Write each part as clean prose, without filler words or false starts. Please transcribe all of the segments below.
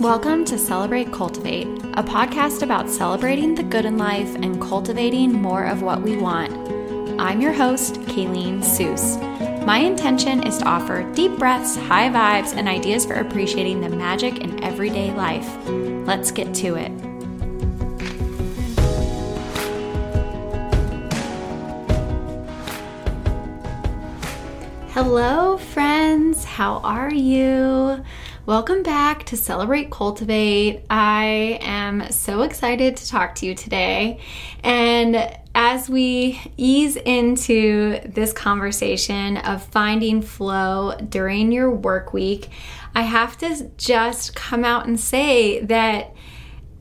Welcome to Celebrate Cultivate, a podcast about celebrating the good in life and cultivating more of what we want. I'm your host, Kayleen Seuss. My intention is to offer deep breaths, high vibes, and ideas for appreciating the magic in everyday life. Let's get to it. Hello, friends. How are you? Welcome back to Celebrate Cultivate. I am so excited to talk to you today. And as we ease into this conversation of finding flow during your work week, I have to just come out and say that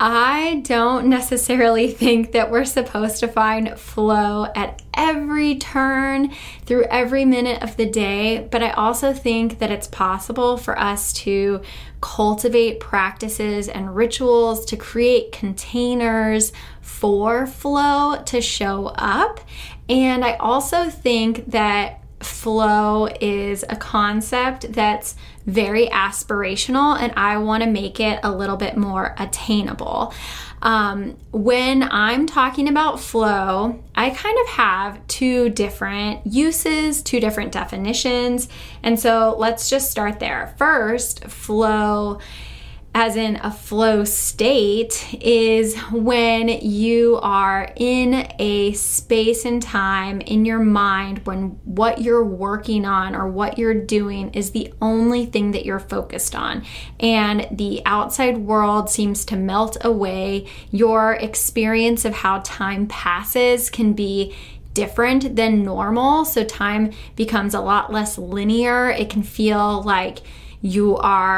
I don't necessarily think that we're supposed to find flow at every turn through every minute of the day, but I also think that it's possible for us to cultivate practices and rituals to create containers for flow to show up. And I also think that flow is a concept that's very aspirational, and I want to make it a little bit more attainable. When I'm talking about flow, I kind of have two different uses, two different definitions. And so let's just start there. First, flow as in a flow state is when you are in a space and time in your mind when what you're working on or what you're doing is the only thing that you're focused on, and the outside world seems to melt away. Your experience of how time passes can be different than normal, so time becomes a lot less linear. It can feel like you are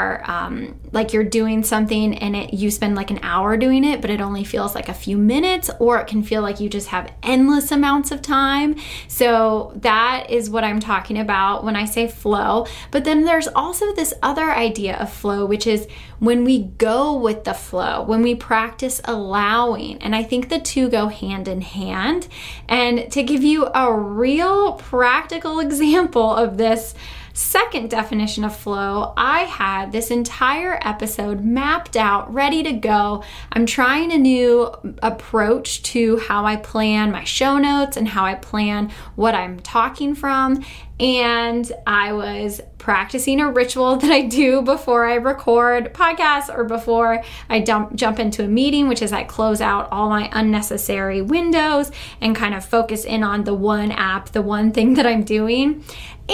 like you're doing something and you spend like an hour doing it, but it only feels like a few minutes, or it can feel like you just have endless amounts of time. So that is what I'm talking about when I say flow. But then there's also this other idea of flow, which is when we go with the flow, when we practice allowing. And I think the two go hand in hand. And to give you a real practical example of this second definition of flow, I had this entire episode mapped out, ready to go. I'm trying a new approach to how I plan my show notes and how I plan what I'm talking from. And I was practicing a ritual that I do before I record podcasts or before I jump into a meeting, which is I close out all my unnecessary windows and kind of focus in on the one app, the one thing that I'm doing.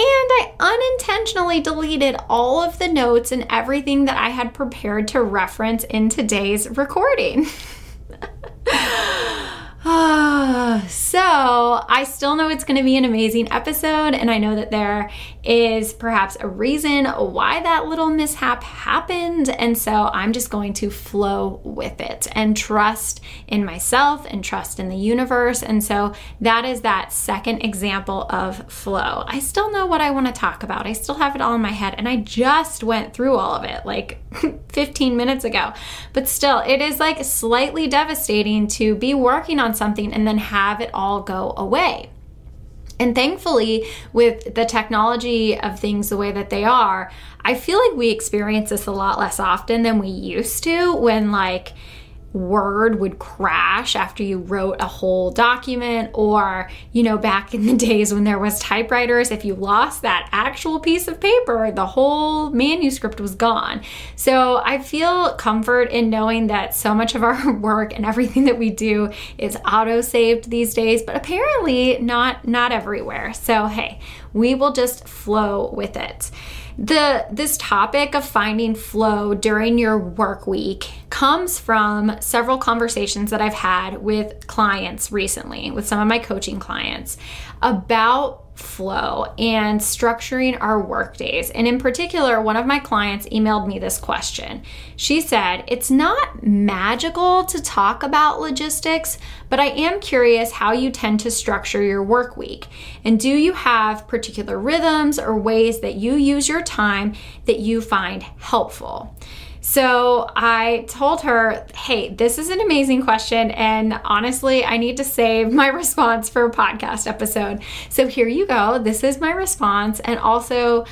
And I unintentionally deleted all of the notes and everything that I had prepared to reference in today's recording. So I still know it's going to be an amazing episode, and I know that there is perhaps a reason why that little mishap happened, and so I'm just going to flow with it and trust in myself and trust in the universe. And so that is that second example of flow. I still know what I want to talk about. I still have it all in my head, and I just went through all of it like 15 minutes ago, but still it is like slightly devastating to be working on something and then have it all go away. And thankfully, with the technology of things the way that they are, I feel like we experience this a lot less often than we used to, when like Word would crash after you wrote a whole document, or, you know, back in the days when there was typewriters, if you lost that actual piece of paper, the whole manuscript was gone. So I feel comfort in knowing that so much of our work and everything that we do is auto-saved these days, but apparently not everywhere. So hey, we will just flow with it. This topic of finding flow during your work week comes from several conversations that I've had with clients recently, with some of my coaching clients, about flow and structuring our work days. And in particular, one of my clients emailed me this question. She said, "It's not magical to talk about logistics, but I am curious how you tend to structure your work week. And do you have particular rhythms or ways that you use your time that you find helpful?" So I told her, hey, this is an amazing question, and honestly, I need to save my response for a podcast episode. So here you go. This is my response. And also,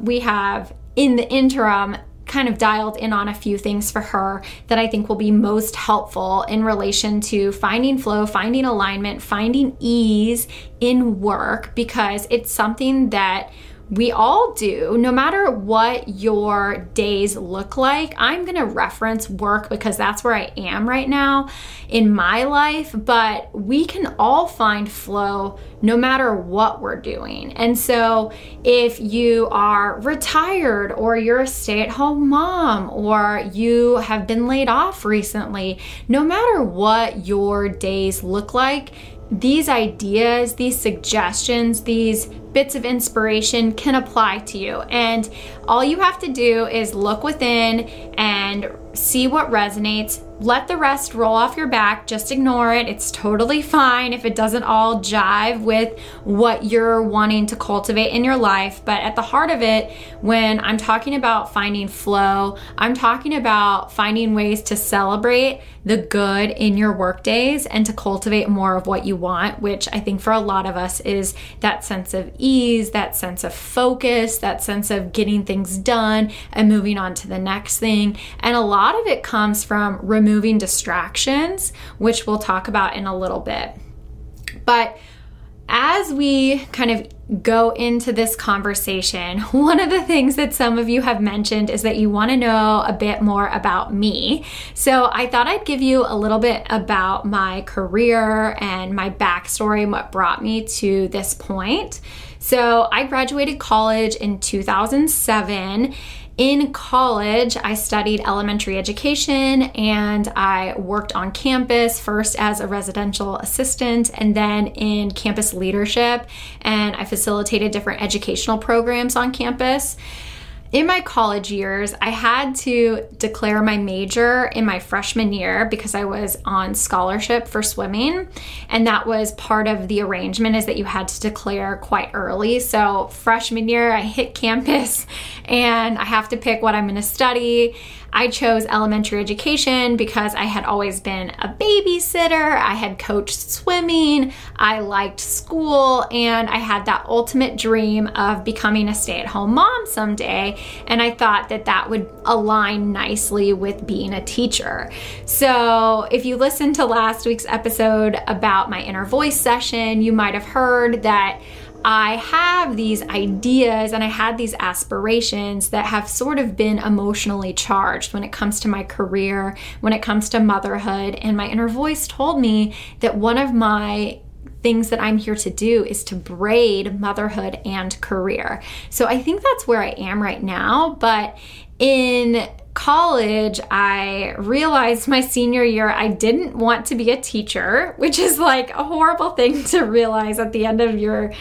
we have in the interim kind of dialed in on a few things for her that I think will be most helpful in relation to finding flow, finding alignment, finding ease in work, because it's something that we all do. No matter what your days look like, I'm going to reference work because that's where I am right now in my life, but we can all find flow no matter what we're doing. And so if you are retired or you're a stay-at-home mom or you have been laid off recently, no matter what your days look like, these ideas, these suggestions, these bits of inspiration can apply to you. And all you have to do is look within and see what resonates. Let the rest roll off your back. Just ignore it. It's totally fine if it doesn't all jive with what you're wanting to cultivate in your life. But at the heart of it, when I'm talking about finding flow, I'm talking about finding ways to celebrate the good in your work days and to cultivate more of what you want, which I think for a lot of us is that sense of ease, that sense of focus, that sense of getting things done and moving on to the next thing. And a lot of it comes from removing distractions, which we'll talk about in a little bit. But as we kind of go into this conversation, one of the things that some of you have mentioned is that you want to know a bit more about me. So I thought I'd give you a little bit about my career and my backstory and what brought me to this point. So I graduated college in 2007. In college, I studied elementary education and I worked on campus first as a residential assistant and then in campus leadership, and I facilitated different educational programs on campus. In my college years, I had to declare my major in my freshman year because I was on scholarship for swimming, and that was part of the arrangement is that you had to declare quite early. So freshman year, I hit campus and I have to pick what I'm going to study. I chose elementary education because I had always been a babysitter, I had coached swimming, I liked school, and I had that ultimate dream of becoming a stay-at-home mom someday, and I thought that that would align nicely with being a teacher. So if you listened to last week's episode about my inner voice session, you might have heard that I have these ideas and I had these aspirations that have sort of been emotionally charged when it comes to my career, when it comes to motherhood. And my inner voice told me that one of my things that I'm here to do is to braid motherhood and career. So I think that's where I am right now. But in college, I realized my senior year I didn't want to be a teacher, which is like a horrible thing to realize at the end of your,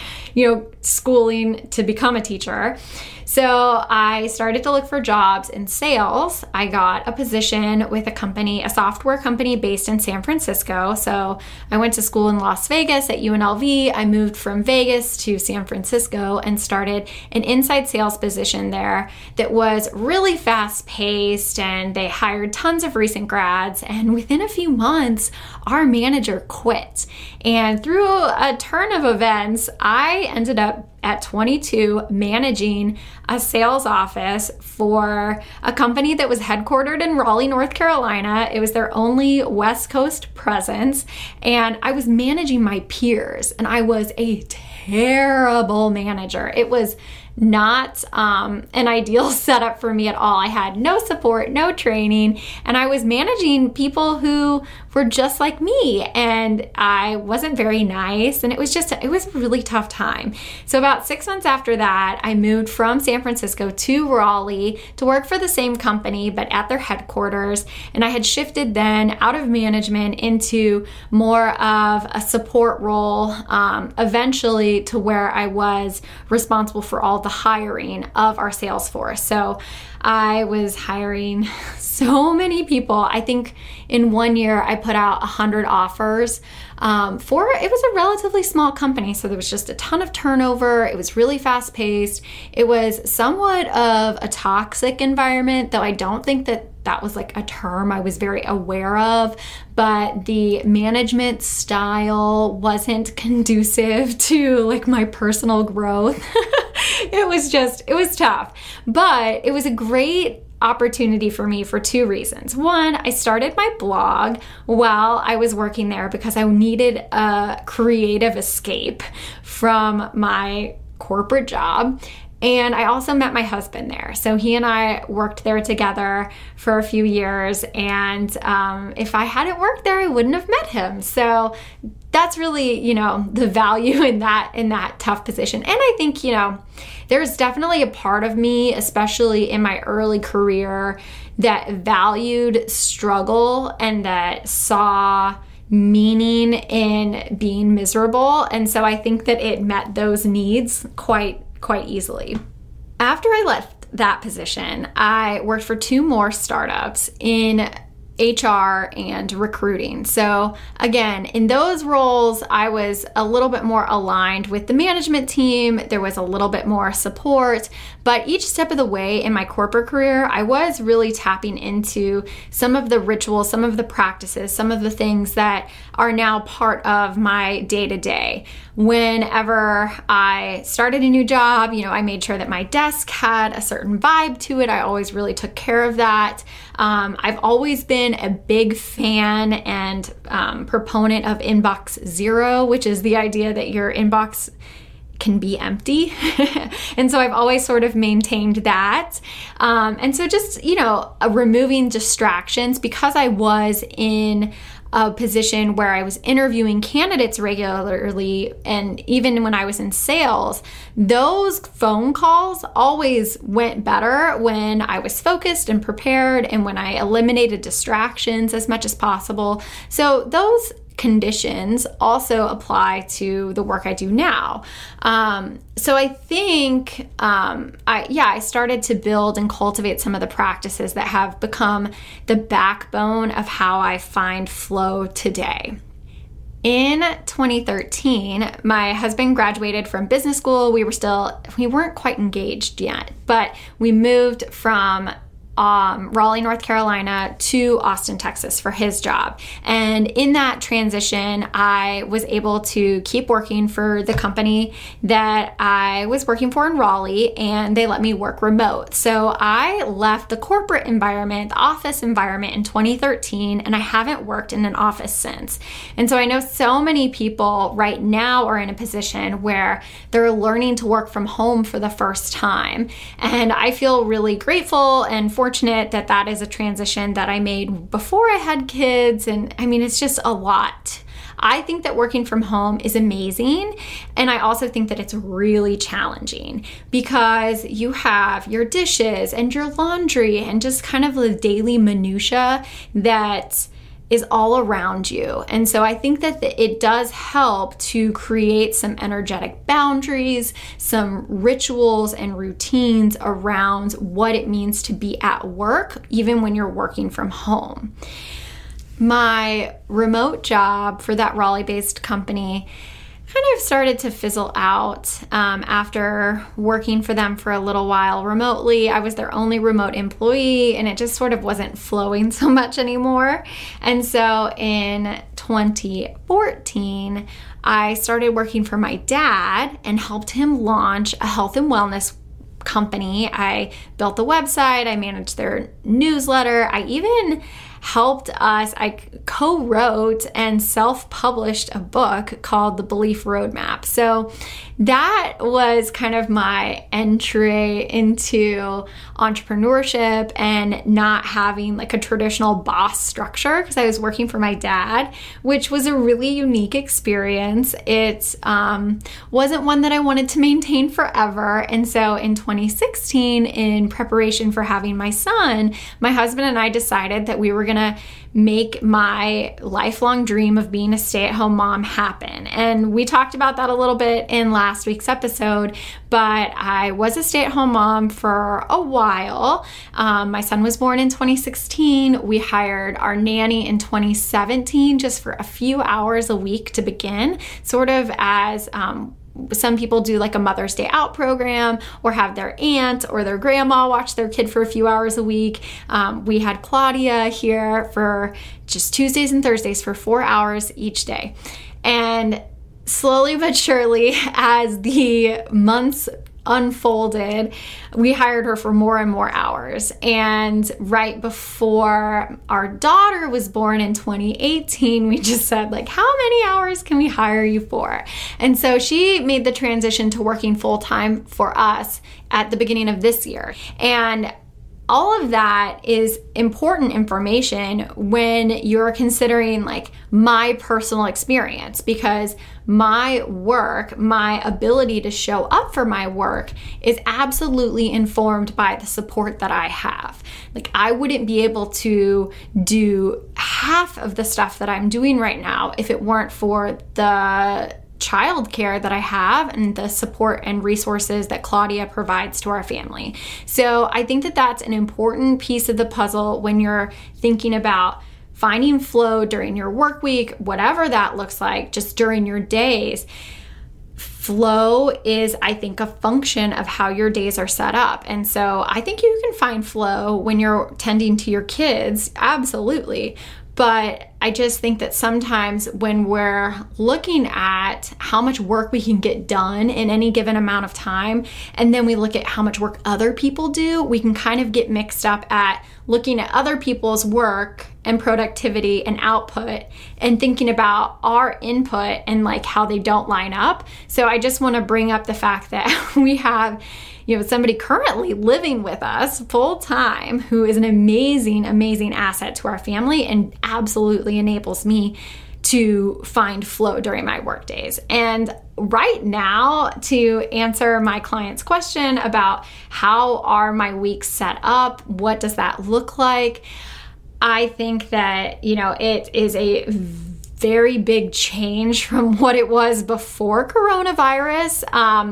schooling to become a teacher. So I started to look for jobs in sales. I got a position with a company, a software company based in San Francisco. So I went to school in Las Vegas at UNLV. I moved from Vegas to San Francisco and started an inside sales position there that was really fast paced, and they hired tons of recent grads. And within a few months, our manager quit. And through a turn of events, I ended up at 22 managing a sales office for a company that was headquartered in Raleigh, North Carolina. It was their only West Coast presence, and I was managing my peers, and I was a terrible manager. It was not an ideal setup for me at all. I had no support, no training, and I was managing people who were just like me, and I wasn't very nice, and it was a really tough time. So about 6 months after that, I moved from San Francisco to Raleigh to work for the same company, but at their headquarters, and I had shifted then out of management into more of a support role, eventually to where I was responsible for all the hiring of our sales force. So I was hiring so many people. I think in 1 year I put out 100 offers for, it was a relatively small company. So there was just a ton of turnover. It was really fast paced. It was somewhat of a toxic environment, though I don't think that was like a term I was very aware of, but the management style wasn't conducive to like my personal growth. It was tough, but it was a great opportunity for me for two reasons. One, I started my blog while I was working there because I needed a creative escape from my corporate job. And I also met my husband there. So he and I worked there together for a few years. And if I hadn't worked there, I wouldn't have met him. So that's really, you know, the value in that tough position. And I think, you know, there's definitely a part of me, especially in my early career, that valued struggle and that saw meaning in being miserable. And so I think that it met those needs quite easily. After I left that position, I worked for two more startups in HR and recruiting. So again, in those roles, I was a little bit more aligned with the management team. There was a little bit more support, but each step of the way in my corporate career, I was really tapping into some of the rituals, some of the practices, some of the things that are now part of my day-to-day. Whenever I started a new job, you know, I made sure that my desk had a certain vibe to it. I always really took care of that. I've always been a big fan and proponent of inbox zero, which is the idea that your inbox can be empty. And so I've always sort of maintained that. And so just, you know, removing distractions, because I was in a position where I was interviewing candidates regularly, and even when I was in sales, those phone calls always went better when I was focused and prepared and when I eliminated distractions as much as possible. So those conditions also apply to the work I do now. So I think, I started to build and cultivate some of the practices that have become the backbone of how I find flow today. In 2013, my husband graduated from business school. We weren't quite engaged yet, but we moved from Raleigh, North Carolina to Austin, Texas for his job. And in that transition, I was able to keep working for the company that I was working for in Raleigh, and they let me work remote. So I left the corporate environment, the office environment in 2013, and I haven't worked in an office since. And so I know so many people right now are in a position where they're learning to work from home for the first time. And I feel really grateful and fortunate that is a transition that I made before I had kids. And I mean, it's just a lot. I think that working from home is amazing. And I also think that it's really challenging because you have your dishes and your laundry and just kind of the daily minutia that is all around you. And so I think that it does help to create some energetic boundaries, some rituals and routines around what it means to be at work, even when you're working from home. My remote job for that Raleigh-based company kind of started to fizzle out after working for them for a little while remotely. I was their only remote employee, and it just sort of wasn't flowing so much anymore. And so in 2014, I started working for my dad and helped him launch a health and wellness company. I built the website, I managed their newsletter, I even helped us. I co-wrote and self-published a book called The Belief Roadmap. So that was kind of my entry into entrepreneurship and not having like a traditional boss structure, because I was working for my dad, which was a really unique experience. It wasn't one that I wanted to maintain forever. And so in 2016, in preparation for having my son, my husband and I decided that we were going to make my lifelong dream of being a stay-at-home mom happen. And we talked about that a little bit in last week's episode, but I was a stay-at-home mom for a while. My son was born in 2016. We hired our nanny in 2017 just for a few hours a week to begin, sort of as some people do like a Mother's Day Out program or have their aunt or their grandma watch their kid for a few hours a week. We had Claudia here for just Tuesdays and Thursdays for 4 hours each day. And slowly but surely, as the months unfolded, we hired her for more and more hours. And right before our daughter was born in 2018, we just said, like, how many hours can we hire you for? And so she made the transition to working full-time for us at the beginning of this year. And all of that is important information when you're considering, like, my personal experience, because my work, my ability to show up for my work is absolutely informed by the support that I have. Like, I wouldn't be able to do half of the stuff that I'm doing right now if it weren't for the childcare that I have and the support and resources that Claudia provides to our family. So I think that that's an important piece of the puzzle when you're thinking about finding flow during your work week, whatever that looks like, just during your days. Flow is, I think, a function of how your days are set up. And so I think you can find flow when you're tending to your kids, absolutely. But I just think that sometimes when we're looking at how much work we can get done in any given amount of time, and then we look at how much work other people do, we can kind of get mixed up at looking at other people's work and productivity and output and thinking about our input and, like, how they don't line up. So I just want to bring up the fact that we have, you know, somebody currently living with us full time who is an amazing, amazing asset to our family and absolutely enables me to find flow during my work days. And right now, to answer my client's question about how are my weeks set up, what does that look like? I think that, you know, it is a very big change from what it was before coronavirus.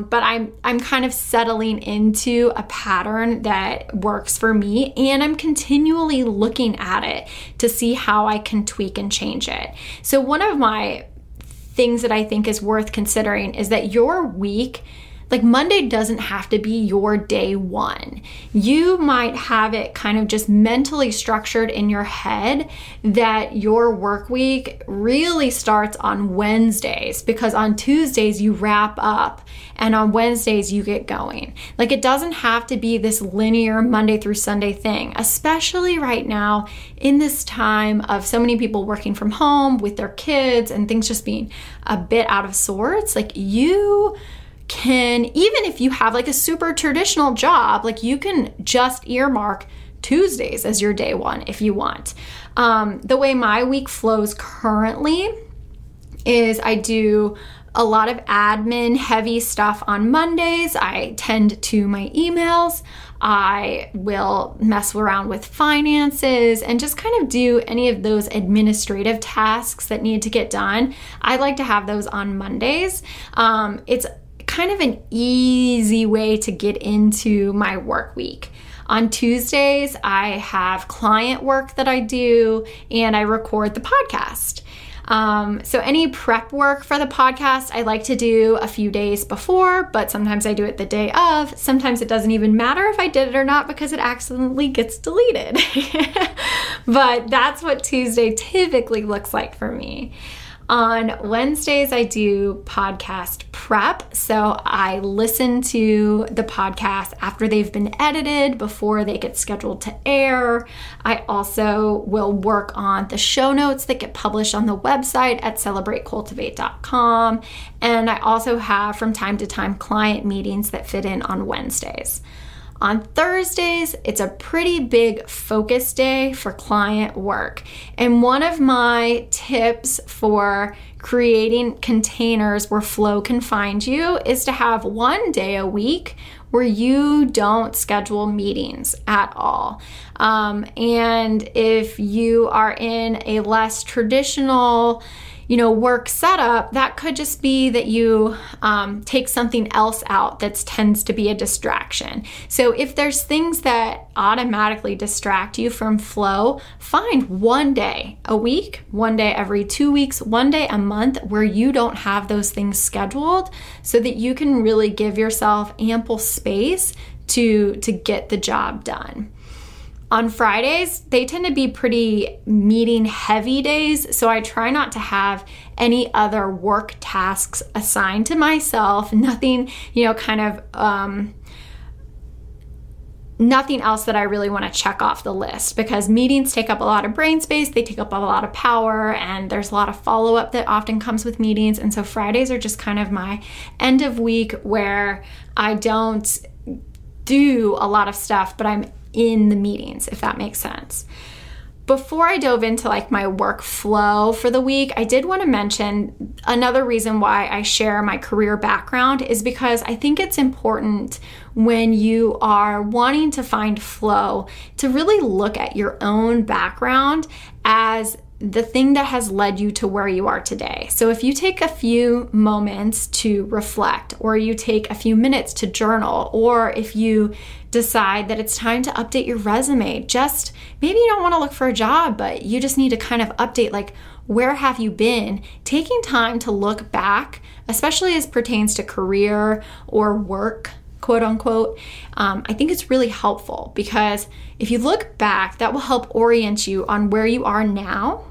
But I'm kind of settling into a pattern that works for me, and I'm continually looking at it to see how I can tweak and change it. So one of my things that I think is worth considering is that your week, like, Monday doesn't have to be your day one. You might have it kind of just mentally structured in your head that your work week really starts on Wednesdays, because on Tuesdays you wrap up and on Wednesdays you get going. Like, it doesn't have to be this linear Monday through Sunday thing, especially right now in this time of so many people working from home with their kids and things just being a bit out of sorts. Like, you can, even if you have, like, a super traditional job, like, you can just earmark Tuesdays as your day one if you want. The way my week flows currently is I do a lot of admin heavy stuff on Mondays. I tend to my emails. I will mess around with finances and just kind of do any of those administrative tasks that need to get done. I like to have those on Mondays. It's kind of an easy way to get into my work week. On Tuesdays, I have client work that I do, and I record the podcast. So any prep work for the podcast, I like to do a few days before, but sometimes I do it the day of. Sometimes it doesn't even matter if I did it or not because it accidentally gets deleted. But that's what Tuesday typically looks like for me. On Wednesdays, I do podcast prep. So I listen to the podcast after they've been edited, before they get scheduled to air. I also will work on the show notes that get published on the website at CelebrateCultivate.com. And I also have, from time to time, client meetings that fit in on Wednesdays. On Thursdays, it's a pretty big focus day for client work. And one of my tips for creating containers where flow can find you is to have one day a week where you don't schedule meetings at all. And if you are in a less traditional, you know, work setup, that could just be that you take something else out that tends to be a distraction. So if there's things that automatically distract you from flow, find one day a week, one day every 2 weeks, one day a month where you don't have those things scheduled, so that you can really give yourself ample space to get the job done. On Fridays, they tend to be pretty meeting heavy days, so I try not to have any other work tasks assigned to myself, nothing, kind of nothing else that I really want to check off the list, because meetings take up a lot of brain space, they take up a lot of power, and there's a lot of follow-up that often comes with meetings. And so Fridays are just kind of my end of week where I don't do a lot of stuff, but I'm in the meetings, if that makes sense. Before I dove into my workflow for the week, I did want to mention another reason why I share my career background is because I think it's important when you are wanting to find flow to really look at your own background as the thing that has led you to where you are today. So if you take a few moments to reflect, or you take a few minutes to journal, or if you decide that it's time to update your resume, just maybe you don't want to look for a job, but you just need to kind of update, where have you been? Taking time to look back, especially as pertains to career or work, quote unquote, I think it's really helpful, because if you look back, that will help orient you on where you are now.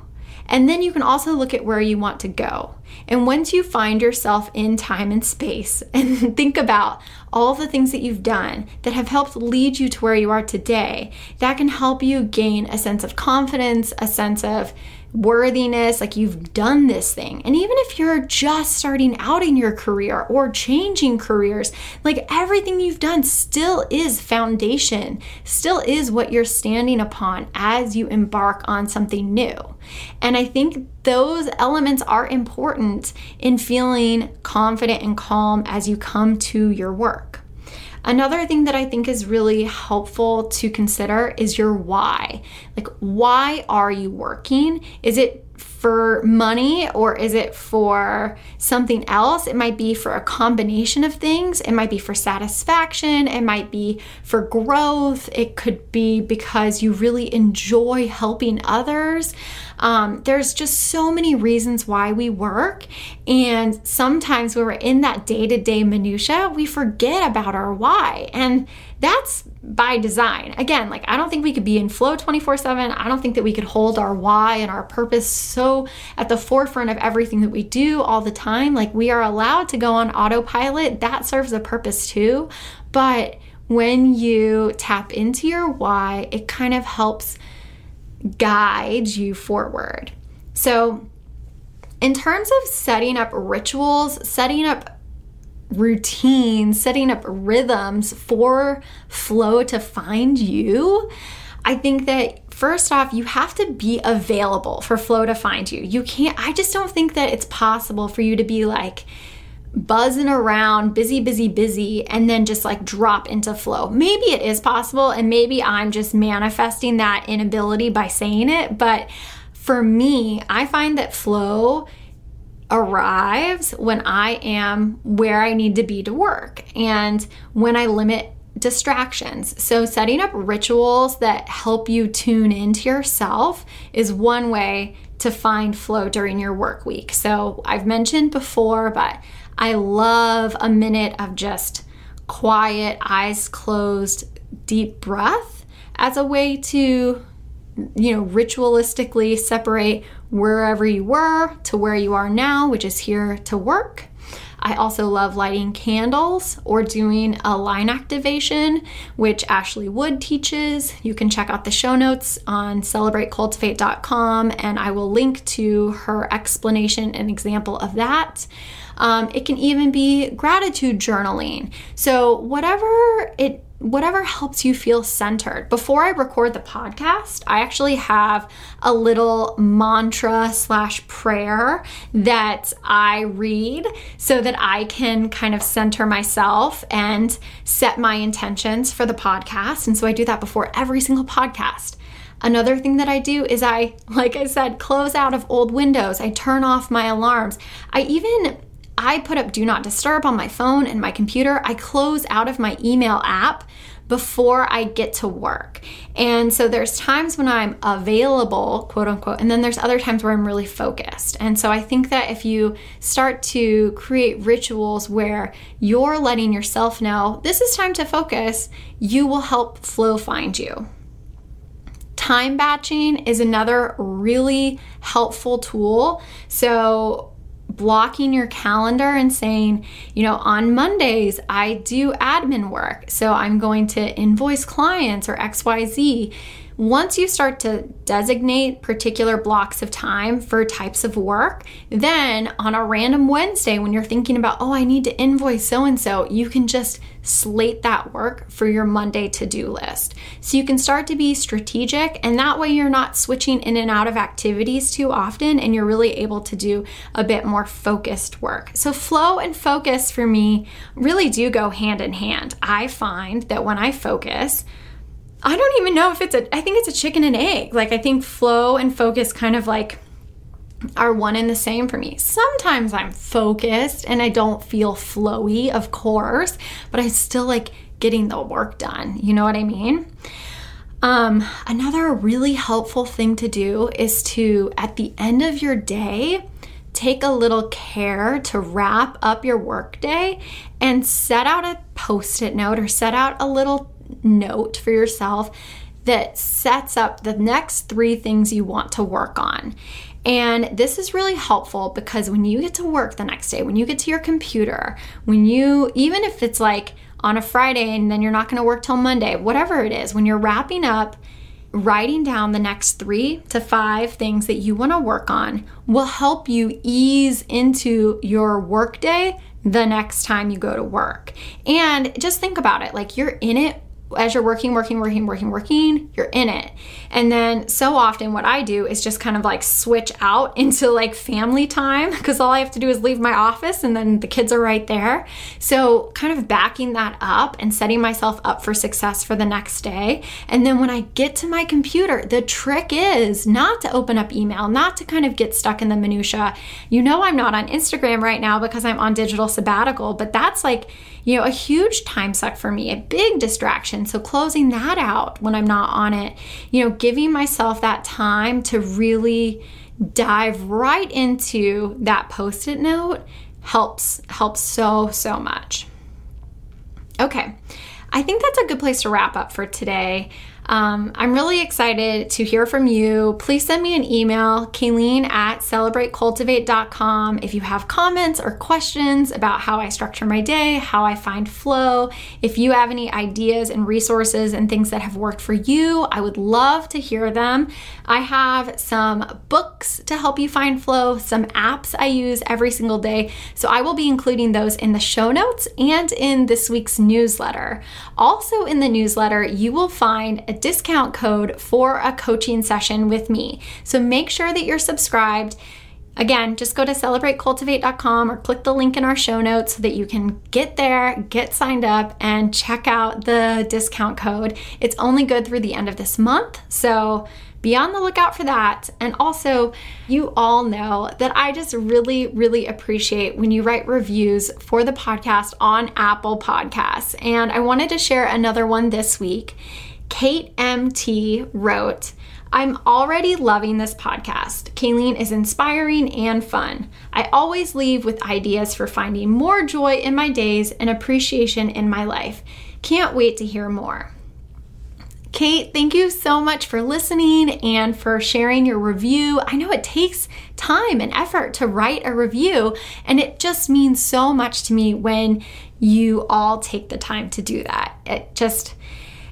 And then you can also look at where you want to go. And once you find yourself in time and space and think about all the things that you've done that have helped lead you to where you are today, that can help you gain a sense of confidence, a sense of worthiness, you've done this thing. And even if you're just starting out in your career or changing careers, everything you've done still is foundation, still is what you're standing upon as you embark on something new. And I think those elements are important in feeling confident and calm as you come to your work. Another thing that I think is really helpful to consider is your why. Why are you working? Is it for money, or is it for something else? It might be for a combination of things. It might be for satisfaction. It might be for growth. It could be because you really enjoy helping others. There's just so many reasons why we work. And sometimes when we're in that day-to-day minutia, we forget about our why. And that's by design. Again, I don't think we could be in flow 24/7. I don't think that we could hold our why and our purpose so at the forefront of everything that we do all the time. We are allowed to go on autopilot. That serves a purpose too. But when you tap into your why, it kind of helps guide you forward. So in terms of setting up rituals, setting up routines, setting up rhythms for flow to find you, I think that first off, you have to be available for flow to find you. You can't, I just don't think that it's possible for you to be buzzing around, busy, and then just drop into flow. Maybe it is possible, and maybe I'm just manifesting that inability by saying it. But for me, I find that flow arrives when I am where I need to be to work, and when I limit distractions. So setting up rituals that help you tune into yourself is one way to find flow during your work week. So I've mentioned before, but I love a minute of just quiet, eyes closed, deep breath as a way to ritualistically separate wherever you were to where you are now, which is here to work. I also love lighting candles or doing a line activation, which Ashley Wood teaches. You can check out the show notes on CelebrateCultivate.com, and I will link to her explanation and example of that. It can even be gratitude journaling. So whatever helps you feel centered. Before I record the podcast, I actually have a little mantra / prayer that I read so that I can kind of center myself and set my intentions for the podcast. And so I do that before every single podcast. Another thing that I do is I, like I said, close out of old windows. I turn off my alarms. I put up Do Not Disturb on my phone and my computer. I close out of my email app before I get to work. And so there's times when I'm available, quote unquote, and then there's other times where I'm really focused. And so I think that if you start to create rituals where you're letting yourself know this is time to focus, you will help flow find you. Time batching is another really helpful tool. So blocking your calendar and saying, you know, on Mondays I do admin work, so I'm going to invoice clients or XYZ. Once you start to designate particular blocks of time for types of work, then on a random Wednesday when you're thinking about, oh, I need to invoice so-and-so, you can just slate that work for your Monday to-do list. So you can start to be strategic, and that way you're not switching in and out of activities too often, and you're really able to do a bit more focused work. So flow and focus for me really do go hand in hand. I find that when I focus, I don't even know if it's I think it's a chicken and egg. Like, I think flow and focus kind of like are one and the same for me. Sometimes I'm focused and I don't feel flowy, of course, but I still like getting the work done. You know what I mean? Another really helpful thing to do is to, at the end of your day, take a little care to wrap up your work day and set out a post-it note or set out a little note for yourself that sets up the next 3 things you want to work on. And this is really helpful because when you get to work the next day, when you get to your computer, when you, even if it's like on a Friday and then you're not going to work till Monday, whatever it is, when you're wrapping up, writing down the next 3 to 5 things that you want to work on will help you ease into your work day the next time you go to work. And just think about it, like you're in it. As you're working, you're in it. And then so often what I do is just kind of like switch out into like family time, because all I have to do is leave my office and then the kids are right there. So kind of backing that up and setting myself up for success for the next day. And then when I get to my computer, the trick is not to open up email, not to kind of get stuck in the minutia. You know, I'm not on Instagram right now because I'm on digital sabbatical, but that's like, you know, a huge time suck for me, a big distraction. So closing that out when I'm not on it, you know, giving myself that time to really dive right into that post-it note helps so much. Okay, I think that's a good place to wrap up for today. I'm really excited to hear from you. Please send me an email, Kayleen@CelebrateCultivate.com, if you have comments or questions about how I structure my day, how I find flow. If you have any ideas and resources and things that have worked for you, I would love to hear them. I have some books to help you find flow, some apps I use every single day. So I will be including those in the show notes and in this week's newsletter. Also in the newsletter, you will find a discount code for a coaching session with me. So make sure that you're subscribed. Again, just go to CelebrateCultivate.com or click the link in our show notes so that you can get there, get signed up, and check out the discount code. It's only good through the end of this month, so be on the lookout for that. And also, you all know that I just really, really appreciate when you write reviews for the podcast on Apple Podcasts. And I wanted to share another one this week. Kate M.T. wrote, "I'm already loving this podcast. Kayleen is inspiring and fun. I always leave with ideas for finding more joy in my days and appreciation in my life. Can't wait to hear more." Kate, thank you so much for listening and for sharing your review. I know it takes time and effort to write a review, and it just means so much to me when you all take the time to do that.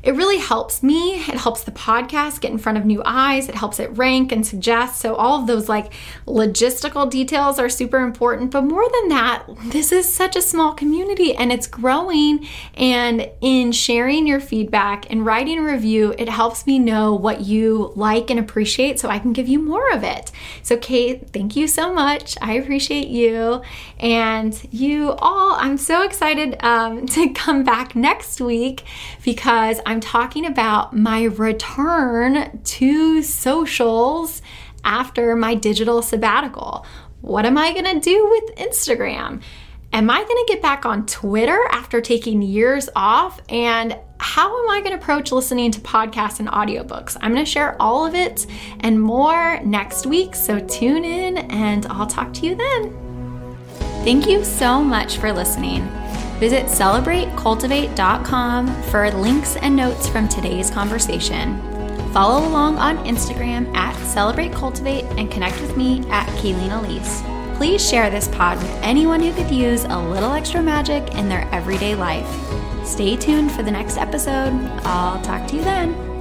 It really helps me. It helps the podcast get in front of new eyes. It helps it rank and suggest. So all of those like logistical details are super important. But more than that, this is such a small community and it's growing. And in sharing your feedback and writing a review, it helps me know what you like and appreciate so I can give you more of it. So Kate, thank you so much. I appreciate you. And you all, I'm so excited to come back next week because I'm talking about my return to socials after my digital sabbatical. What am I going to do with Instagram? Am I going to get back on Twitter after taking years off? And how am I going to approach listening to podcasts and audiobooks? I'm going to share all of it and more next week. So tune in and I'll talk to you then. Thank you so much for listening. Visit CelebrateCultivate.com for links and notes from today's conversation. Follow along on Instagram at Celebrate Cultivate and connect with me at Kayleen Elise. Please share this pod with anyone who could use a little extra magic in their everyday life. Stay tuned for the next episode. I'll talk to you then.